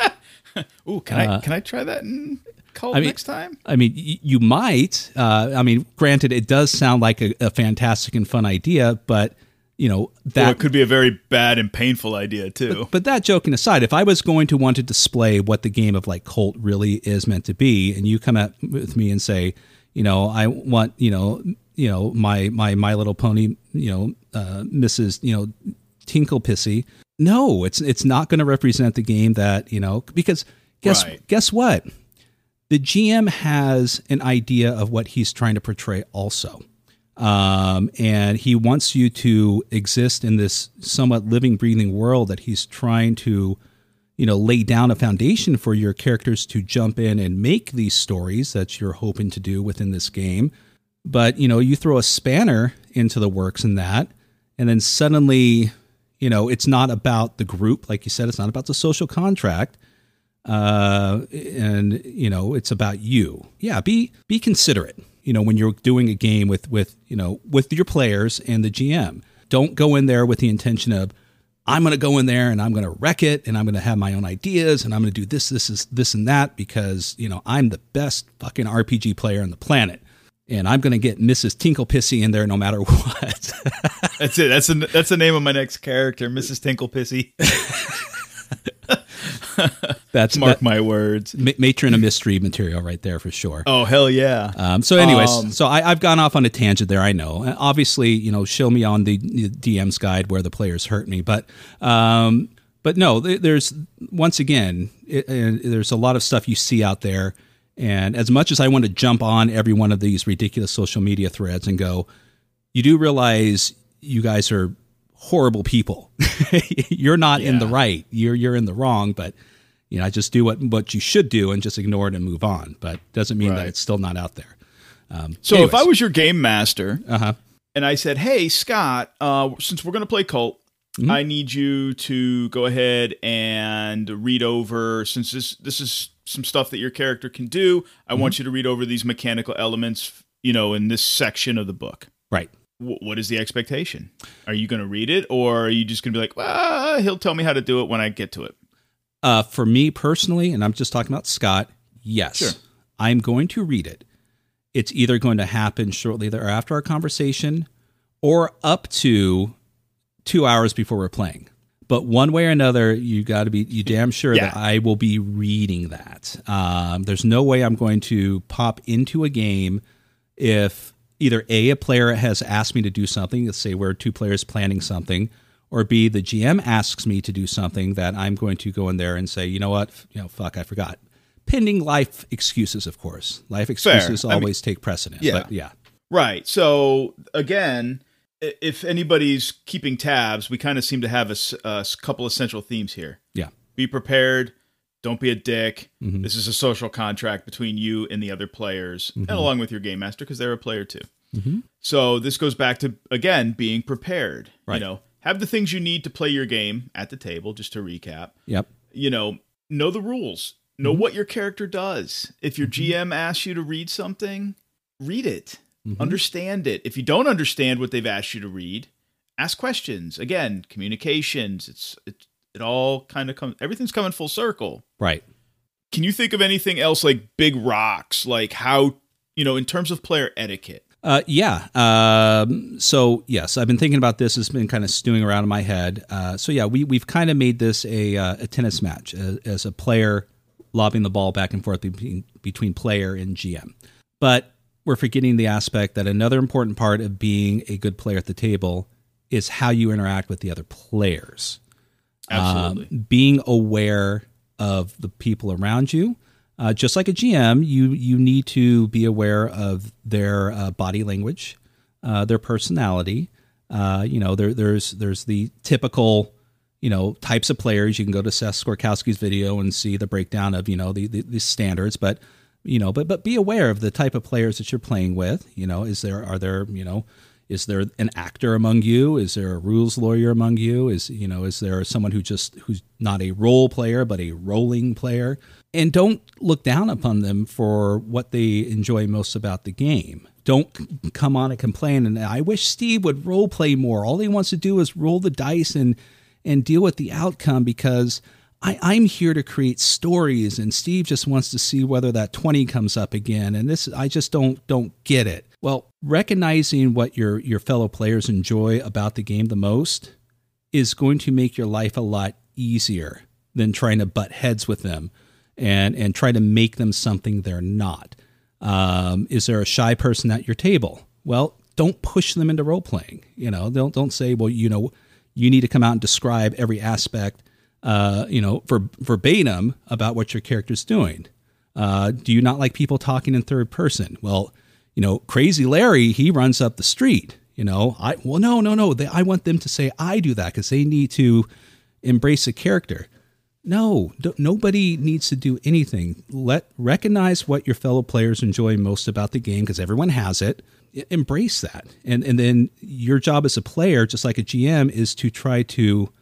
Ooh, can uh, I can I try that? In- Cult I mean, next time? I mean, y- you might. Uh, I mean, granted, it does sound like a, a fantastic and fun idea, but, you know, that... Well, it could be a very bad and painful idea, too. But, but that joking aside, if I was going to want to display what the game of, like, Cult really is meant to be, and you come at with me and say, you know, I want, you know, you know, my my, my Little Pony, you know, uh, Missus, you know, Tinkle Pissy. No, it's, it's not going to represent the game that, you know, because guess right. guess what? The G M has an idea of what he's trying to portray also. Um, and he wants you to exist in this somewhat living, breathing world that he's trying to, you know, lay down a foundation for your characters to jump in and make these stories that you're hoping to do within this game. But, you know, you throw a spanner into the works in that, and then suddenly, you know, it's not about the group. Like you said, it's not about the social contract. Uh, and, you know, it's about you. Yeah, be be considerate, you know, when you're doing a game with, with, you know, with your players and the G M. Don't go in there with the intention of, I'm going to go in there and I'm going to wreck it and I'm going to have my own ideas and I'm going to do this, this, this, this, and that because, you know, I'm the best fucking R P G player on the planet. And I'm going to get Missus Tinkle Pissy in there no matter what. That's it. That's, a, that's the name of my next character, Missus Tinkle Pissy. That's Mark that, my words. Ma- matron of mystery material right there for sure. Oh, hell yeah. Um, so anyways, um, so I, I've gone off on a tangent there, I know. And obviously, you know, show me on the, the D M's guide where the players hurt me. But um, but no, there's, once again, it, it, there's a lot of stuff you see out there. And as much as I want to jump on every one of these ridiculous social media threads and go, you do realize you guys are horrible people. You're not yeah. in the right. You're you're in the wrong. But, you know, I just do what, what you should do and just ignore it and move on. But doesn't mean right. that it's still not out there. Um, so anyways. If I was your game master uh-huh. and I said, hey, Scott, uh, since we're going to play Cult, mm-hmm. I need you to go ahead and read over, since this this is some stuff that your character can do, I mm-hmm. want you to read over these mechanical elements, you know, in this section of the book. Right. W- what is the expectation? Are you going to read it, or are you just going to be like, well, he'll tell me how to do it when I get to it? Uh, for me personally, and I'm just talking about Scott, yes, sure. I'm going to read it. It's either going to happen shortly thereafter our conversation or up to two hours before we're playing. But one way or another, you got to be, you damn sure yeah. that I will be reading that. Um, there's no way I'm going to pop into a game if either A, a player has asked me to do something, let's say we're two players planning something, or B, the G M asks me to do something that I'm going to go in there and say, you know what, you know, fuck, I forgot. Pending life excuses, of course. Life excuses Fair. always I mean, take precedent. Yeah. But yeah. Right. So again, if anybody's keeping tabs, we kind of seem to have a, a couple of central themes here. Yeah. Be prepared. Don't be a dick. Mm-hmm. This is a social contract between you and the other players, mm-hmm. and along with your game master, because they're a player too. Mm-hmm. So this goes back to, again, being prepared. Right. You know, have the things you need to play your game at the table, just to recap. Yep. You know, know the rules. Know mm-hmm. what your character does. If your G M asks you to read something, read it. Mm-hmm. Understand it. If you don't understand what they've asked you to read, ask questions. Again, communications. It's it, it all kind of comes. Everything's coming full circle. Right. Can you think of anything else like big rocks? Like how, you know, in terms of player etiquette? Uh, yeah. Um, so yes, I've been thinking about this. It's been kind of stewing around in my head. Uh, so yeah, we we've kind of made this a uh, a tennis match as, as a player lobbing the ball back and forth between between player and G M, but we're forgetting the aspect that another important part of being a good player at the table is how you interact with the other players. Absolutely. Um, being aware of the people around you. Uh, just like a G M, you you need to be aware of their uh, body language, uh, their personality. Uh, you know, there there's there's the typical, you know, types of players. You can go to Seth Skorkowski's video and see the breakdown of, you know, the the, the standards, but you know, but, but be aware of the type of players that you're playing with. You know, is there, are there, you know, is there an actor among you? Is there a rules lawyer among you? Is, you know, is there someone who just, who's not a role player, but a rolling player? And don't look down upon them for what they enjoy most about the game. Don't come on and complain. And I wish Steve would role play more. All he wants to do is roll the dice and, and deal with the outcome because I, I'm here to create stories, and Steve just wants to see whether that twenty comes up again. And this, I just don't don't get it. Well, recognizing what your your fellow players enjoy about the game the most is going to make your life a lot easier than trying to butt heads with them and and try to make them something they're not. Um, is there a shy person at your table? Well, don't push them into role playing. You know, don't don't say, well, you know, you need to come out and describe every aspect. Uh, you know, for verbatim about what your character's doing. Uh, do you not like people talking in third person? Well, you know, Crazy Larry, he runs up the street. You know, I well, no, no, no. They, I want them to say I do that because they need to embrace a character. No, d- nobody needs to do anything. Let recognize what your fellow players enjoy most about the game because everyone has it. embrace that. And, and then your job as a player, just like a G M, is to try to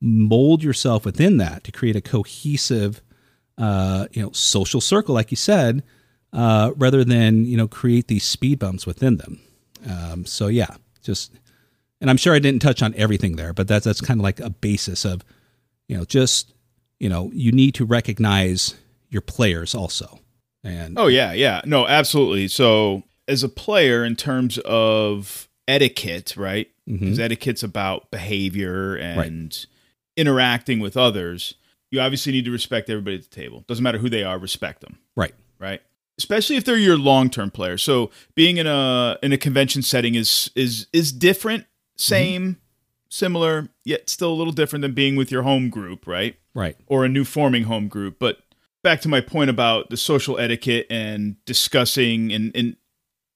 mold yourself within that to create a cohesive, uh, you know, social circle, like you said, uh, rather than, you know, create these speed bumps within them. Um, so yeah, just, and I'm sure I didn't touch on everything there, but that's, that's kind of like a basis of, you know, just, you know, you need to recognize your players also. And oh yeah. Yeah, no, absolutely. So as a player, in terms of etiquette, right? Because mm-hmm. etiquette's about behavior and right. interacting with others. You obviously need to respect everybody at the table. Doesn't matter who they are, respect them. Right. Right. Especially if they're your long-term player. So being in a in a convention setting is is is different, same, mm-hmm. similar, yet still a little different than being with your home group, right? Right. Or a new forming home group. But back to my point about the social etiquette and discussing and, and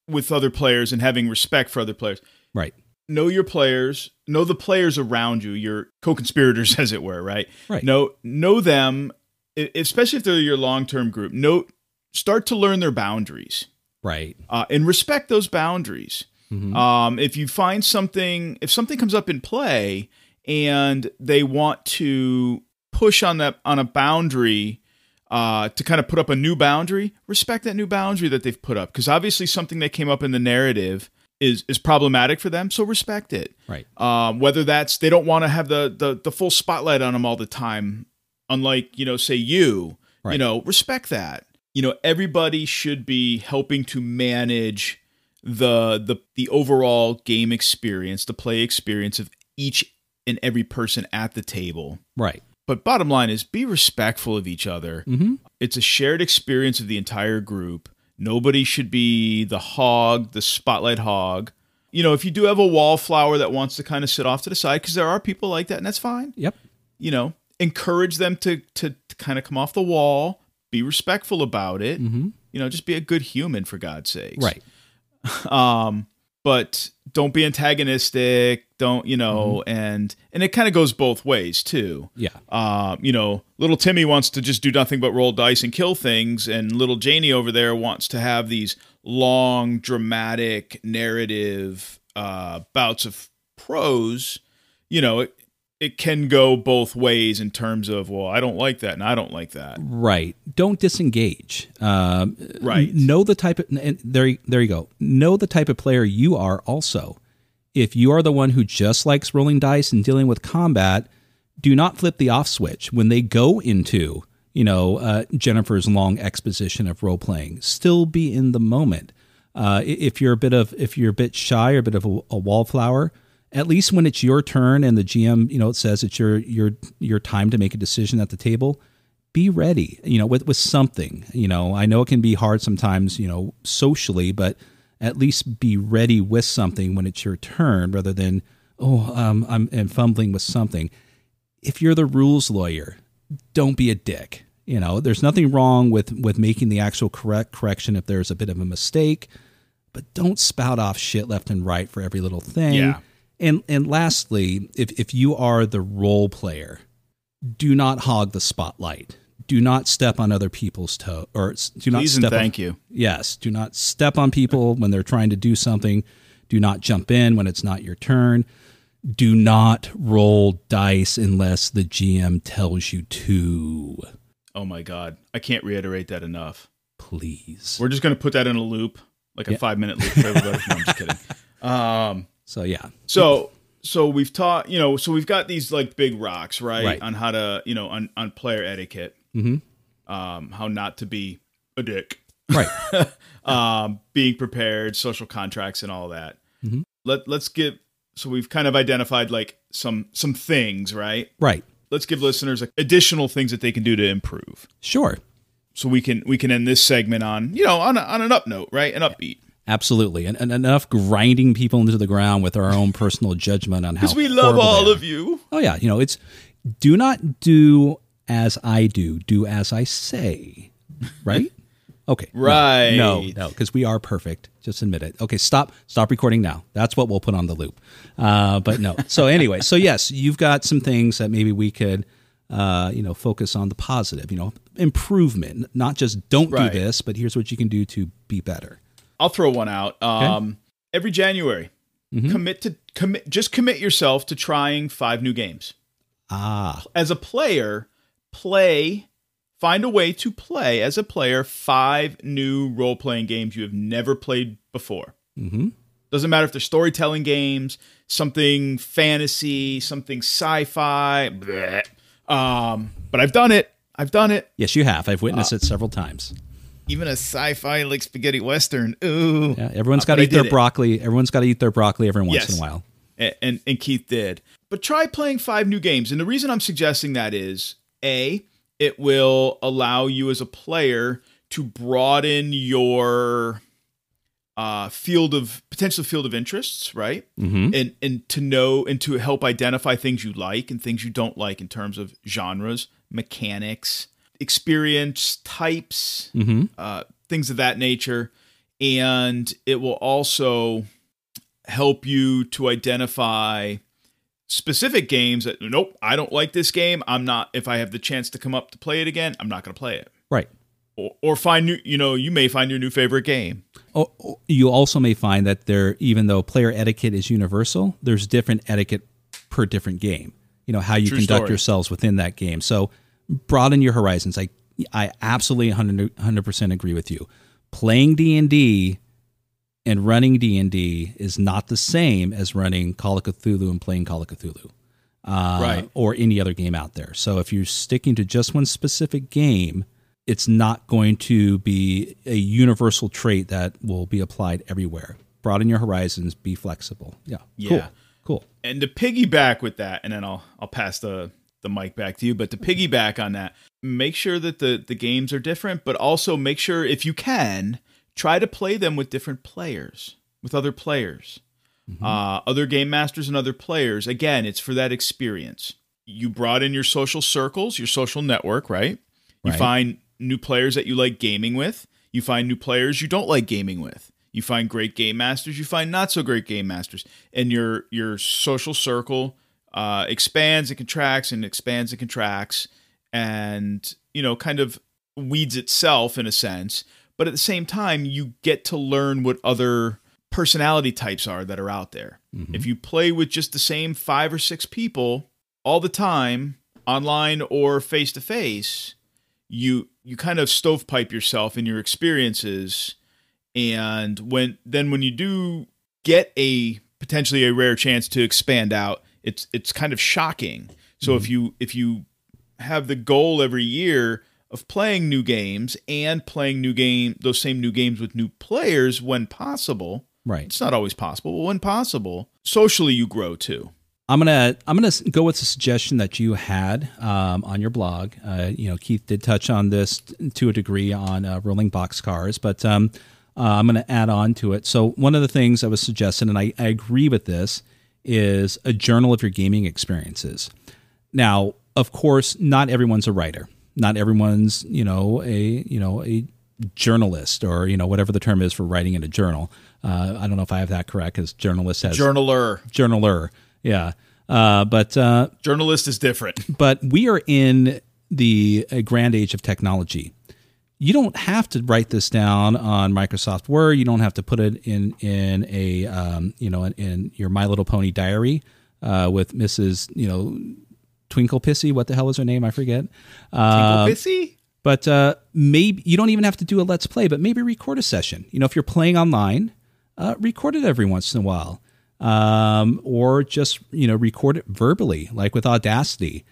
with other players and having respect for other players. Right. Know your players, know the players around you, your co-conspirators, as it were, right? Right. Know, know them, especially if they're your long-term group. Know, start to learn their boundaries. Right. Uh, and respect those boundaries. Mm-hmm. Um, if you find something, if something comes up in play and they want to push on that, on a boundary, Uh, to kind of put up a new boundary, respect that new boundary that they've put up. Because obviously something that came up in the narrative is is problematic for them, so respect it. Right. Um, whether that's they don't want to have the, the the full spotlight on them all the time, unlike, you know, say you, right. you know, respect that. You know, everybody should be helping to manage the the the overall game experience, the play experience of each and every person at the table. Right. But bottom line is be respectful of each other. Mm-hmm. It's a shared experience of the entire group. Nobody should be the hog, the spotlight hog. You know, if you do have a wallflower that wants to kind of sit off to the side, because there are people like that, and that's fine. Yep. You know, encourage them to to, to kind of come off the wall. Be respectful about it. Mm-hmm. You know, just be a good human, for God's sakes. Right. Um, but don't be antagonistic. Don't, you know, mm-hmm. and and it kind of goes both ways too. Yeah. Um, you know, little Timmy wants to just do nothing but roll dice and kill things, and little Janie over there wants to have these long, dramatic narrative uh, bouts of prose. You know, it it can go both ways in terms of, well, I don't like that, and I don't like that. Right. Don't disengage. Um, right. Know the type of and there. There you go. Know the type of player you are also. If you are the one who just likes rolling dice and dealing with combat, do not flip the off switch when they go into, you know, uh, Jennifer's long exposition of role playing. Still be in the moment. Uh, if you're a bit of if you're a bit shy or a bit of a, a wallflower, at least when it's your turn and the G M, you know, it says it's your your your time to make a decision at the table, be ready. You know, with with something. You know, I know it can be hard sometimes, you know, socially, but at least be ready with something when it's your turn, rather than, oh, um, I'm and fumbling with something. If you're the rules lawyer, don't be a dick. You know, there's nothing wrong with, with making the actual correct correction if there's a bit of a mistake, but don't spout off shit left and right for every little thing. Yeah. And and lastly, if, if you are the role player, do not hog the spotlight. Do not step on other people's toe, or do not Please step. And thank on, you. Yes, do not step on people when they're trying to do something. Do not jump in when it's not your turn. Do not roll dice unless the G M tells you to. Oh my God, I can't reiterate that enough. Please, we're just going to put that in a loop, like yeah. a five-minute loop. For everybody. No, I'm just kidding. Um, so yeah, so. So we've taught, you know, so we've got these like big rocks, right? right. On how to, you know, on, on player etiquette, mm-hmm. um, how not to be a dick, right? um, being prepared, social contracts and all that. Mm-hmm. Let, let's give, so we've kind of identified like some, some things, right? Right. Let's give listeners like, additional things that they can do to improve. Sure. So we can, we can end this segment on, you know, on, a, on an up note, right? An upbeat. Absolutely. And, and enough grinding people into the ground with our own personal judgment on how because we love all of you. Oh yeah. You know, it's do not do as I do, do as I say, right? Okay. Right. No, no, because no, we are perfect. Just admit it. Okay. Stop, stop recording now. That's what we'll put on the loop. Uh, but no. So anyway, so yes, you've got some things that maybe we could, uh, you know, focus on the positive, you know, improvement, not just don't right. do this, but here's what you can do to be better. I'll throw one out. Um, okay. every January, mm-hmm. commit to commit, just commit yourself to trying five new games. Ah, as a player, play, find a way to play as a player, five new role-playing games you have never played before. Mm-hmm. Doesn't matter if they're storytelling games, something fantasy, something sci-fi, bleh. Um, but I've done it. I've done it. Yes, you have. I've witnessed uh, it several times. Even a sci-fi like spaghetti western. Ooh. Yeah, everyone's got to eat their it. broccoli. Everyone's got to eat their broccoli every once yes. in a while. And, and and Keith did. But try playing five new games. And the reason I'm suggesting that is, A, it will allow you as a player to broaden your uh, field of potential field of interests, right? Mm-hmm. And and to know and to help identify things you like and things you don't like in terms of genres, mechanics, experience types, mm-hmm. uh, things of that nature. And it will also help you to identify specific games that, nope, I don't like this game. I'm not, if I have the chance to come up to play it again, I'm not going to play it. Right. Or, or find new, you know, you may find your new favorite game. Oh, you also may find that there, even though player etiquette is universal, there's different etiquette per different game, you know, how you True conduct story. yourselves within that game. So broaden your horizons. I, I absolutely one hundred percent agree with you. Playing D and D and running D and D is not the same as running Call of Cthulhu and playing Call of Cthulhu uh, right. or any other game out there. So if you're sticking to just one specific game, it's not going to be a universal trait that will be applied everywhere. Broaden your horizons, be flexible. Yeah. yeah. Cool. Cool. And to piggyback with that, and then I'll I'll pass the, the mic back to you, but to piggyback on that, make sure that the, the games are different, but also make sure if you can, try to play them with different players, with other players, mm-hmm. uh, other game masters and other players. Again, it's for that experience. You broaden your social circles, your social network, right? You right. find new players that you like gaming with. You find new players you don't like gaming with. You find great game masters. You find not so great game masters. And your your social circle uh, expands and contracts and expands and contracts and, you know, kind of weeds itself in a sense. But at the same time, you get to learn what other personality types are that are out there. Mm-hmm. If you play with just the same five or six people all the time, online or face-to-face, you you kind of stovepipe yourself in your experiences. And when then when you do get a potentially a rare chance to expand out, it's it's kind of shocking. So mm-hmm. if you if you have the goal every year of playing new games and playing new game, those same new games with new players when possible. Right. It's not always possible, but when possible, socially you grow too. I'm gonna I'm gonna go with the suggestion that you had um, on your blog. Uh, you know, Keith did touch on this t- to a degree on uh, Rolling Boxcars, but um, uh, I'm gonna add on to it. So one of the things I was suggesting, and I, I agree with this, is a journal of your gaming experiences. Now, of course, not everyone's a writer. Not everyone's, you know, a you know a journalist or, you know, whatever the term is for writing in a journal. Uh, I don't know if I have that correct because journalist has... Journaler. Journaler, yeah. Uh, but uh, journalist is different. But we are in the uh, grand age of technology. You don't have to write this down on Microsoft Word. You don't have to put it in in a, um, you know, in, in your My Little Pony diary uh, with Missus, you know... Twinkle Pissy, what the hell is her name? I forget. Uh, Twinkle Pissy? But uh, maybe you don't even have to do a Let's Play, but maybe record a session. You know, if you're playing online, uh, record it every once in a while. Um, or just, you know, record it verbally, like with Audacity.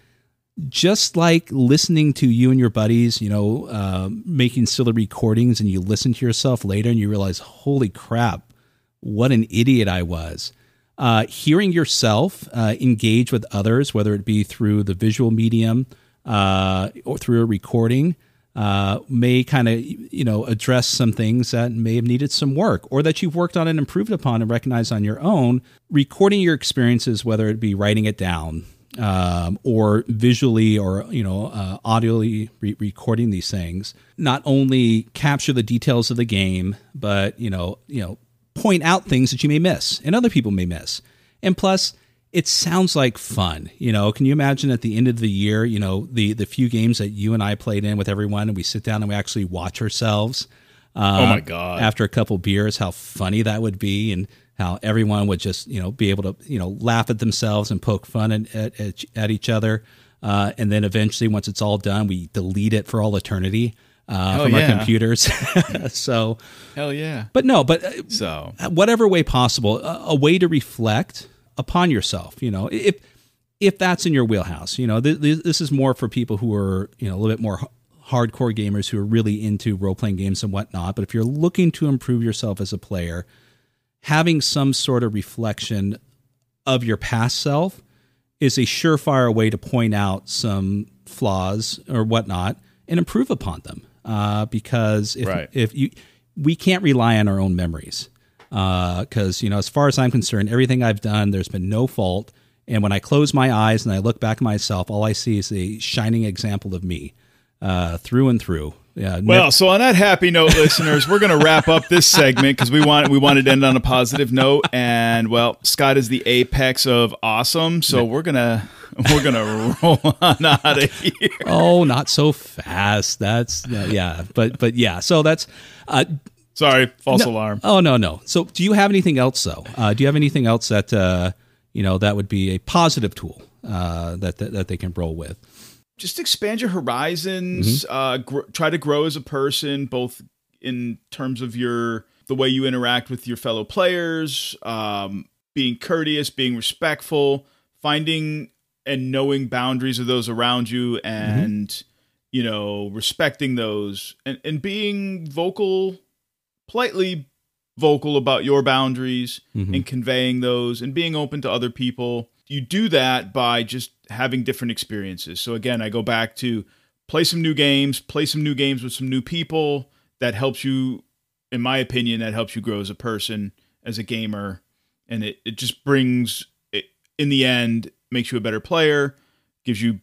Just like listening to you and your buddies, you know, uh, making silly recordings and you listen to yourself later and you realize, holy crap, what an idiot I was. Uh, hearing yourself uh, engage with others, whether it be through the visual medium uh, or through a recording, uh, may kind of, you know, address some things that may have needed some work or that you've worked on and improved upon and recognized on your own. Recording your experiences, whether it be writing it down um, or visually or, you know, uh, audioly re- recording these things, not only capture the details of the game, but, you know, you know, point out things that you may miss and other people may miss. And plus it sounds like fun. You know, can you imagine at the end of the year, you know, the, the few games that you and I played in with everyone and we sit down and we actually watch ourselves. Um, oh my God. After a couple beers, how funny that would be. And how everyone would just, you know, be able to, you know, laugh at themselves and poke fun at, at, at each other. Uh, and then eventually, once it's all done, we delete it for all eternity uh, oh, from yeah. our computers. So, hell yeah. But no, but uh, so whatever way possible, a, a way to reflect upon yourself, you know, if, if that's in your wheelhouse, you know, th- th- this is more for people who are, you know, a little bit more h- hardcore gamers who are really into role-playing games and whatnot. But if you're looking to improve yourself as a player, having some sort of reflection of your past self is a surefire way to point out some flaws or whatnot and improve upon them. Uh, because if, right. if you, we can't rely on our own memories. Uh, 'cause, you know, as far as I'm concerned, everything I've done, there's been no fault. And when I close my eyes and I look back at myself, all I see is a shining example of me, uh, through and through. Yeah. Well, so on that happy note, listeners, we're going to wrap up this segment because we want we wanted to end on a positive note, and well, Scott is the apex of awesome, so we're gonna we're gonna roll on out of here. Oh, not so fast. That's uh, yeah, but but yeah. So that's uh, sorry, false no, alarm. Oh no no. So do you have anything else though? Uh, do you have anything else that uh, you know that would be a positive tool uh, that, that that they can roll with? Just expand your horizons, mm-hmm. uh, gr- try to grow as a person, both in terms of your, the way you interact with your fellow players, um, being courteous, being respectful, finding and knowing boundaries of those around you and, mm-hmm. you know, respecting those and, and being vocal, politely vocal about your boundaries mm-hmm. and conveying those and being open to other people. You do that by just having different experiences. So again, I go back to play some new games, play some new games with some new people. That helps you, in my opinion, that helps you grow as a person, as a gamer. And it, it just brings, it, in the end, makes you a better player, gives you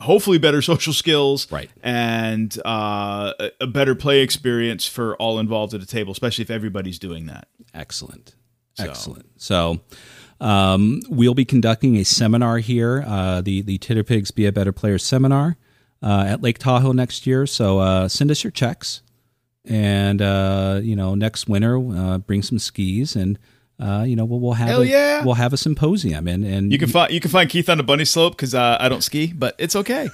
hopefully better social skills, right? And uh, a better play experience for all involved at a table, especially if everybody's doing that. Excellent. So. Excellent. So... Um, we'll be conducting a seminar here, uh, the, the Titterpigs Be a Better Player seminar, uh, at Lake Tahoe next year. So, uh, send us your checks and, uh, you know, next winter, uh, bring some skis and, uh, you know, we'll, we'll have, Hell a, yeah. we'll have a symposium and, and you can find, you can find Keith on the bunny slope. 'Cause, uh, I don't ski, but it's okay.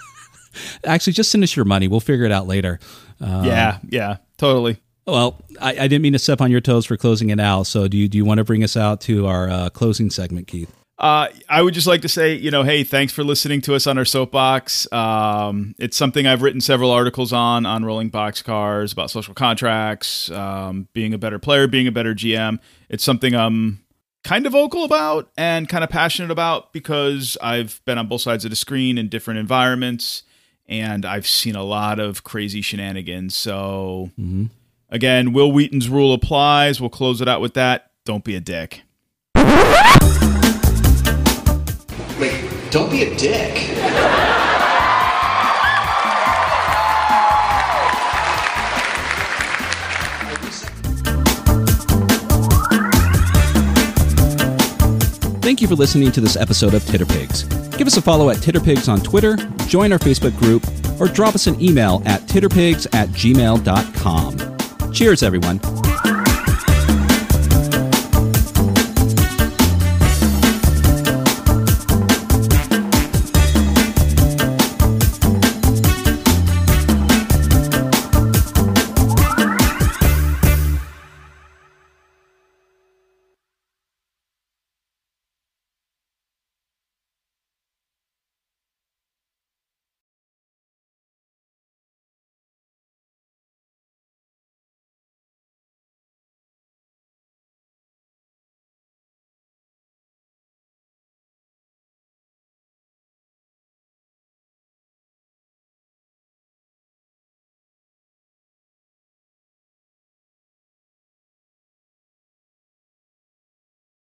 Actually, just send us your money. We'll figure it out later. Uh, yeah, yeah, totally. Well, I, I didn't mean to step on your toes for closing it out. So do you, do you want to bring us out to our uh, closing segment, Keith? Uh, I would just like to say, you know, hey, thanks for listening to us on our soapbox. Um, it's something I've written several articles on, on Rolling Boxcars, about social contracts, um, being a better player, being a better G M. It's something I'm kind of vocal about and kind of passionate about because I've been on both sides of the screen in different environments and I've seen a lot of crazy shenanigans. So... Mm-hmm. Again, Wil Wheaton's rule applies. We'll close it out with that. Don't be a dick. Like, don't be a dick. Thank you for listening to this episode of Titterpigs. Give us a follow at Titterpigs on Twitter, join our Facebook group, or drop us an email at titterpigs at gmail dot com. Cheers, everyone.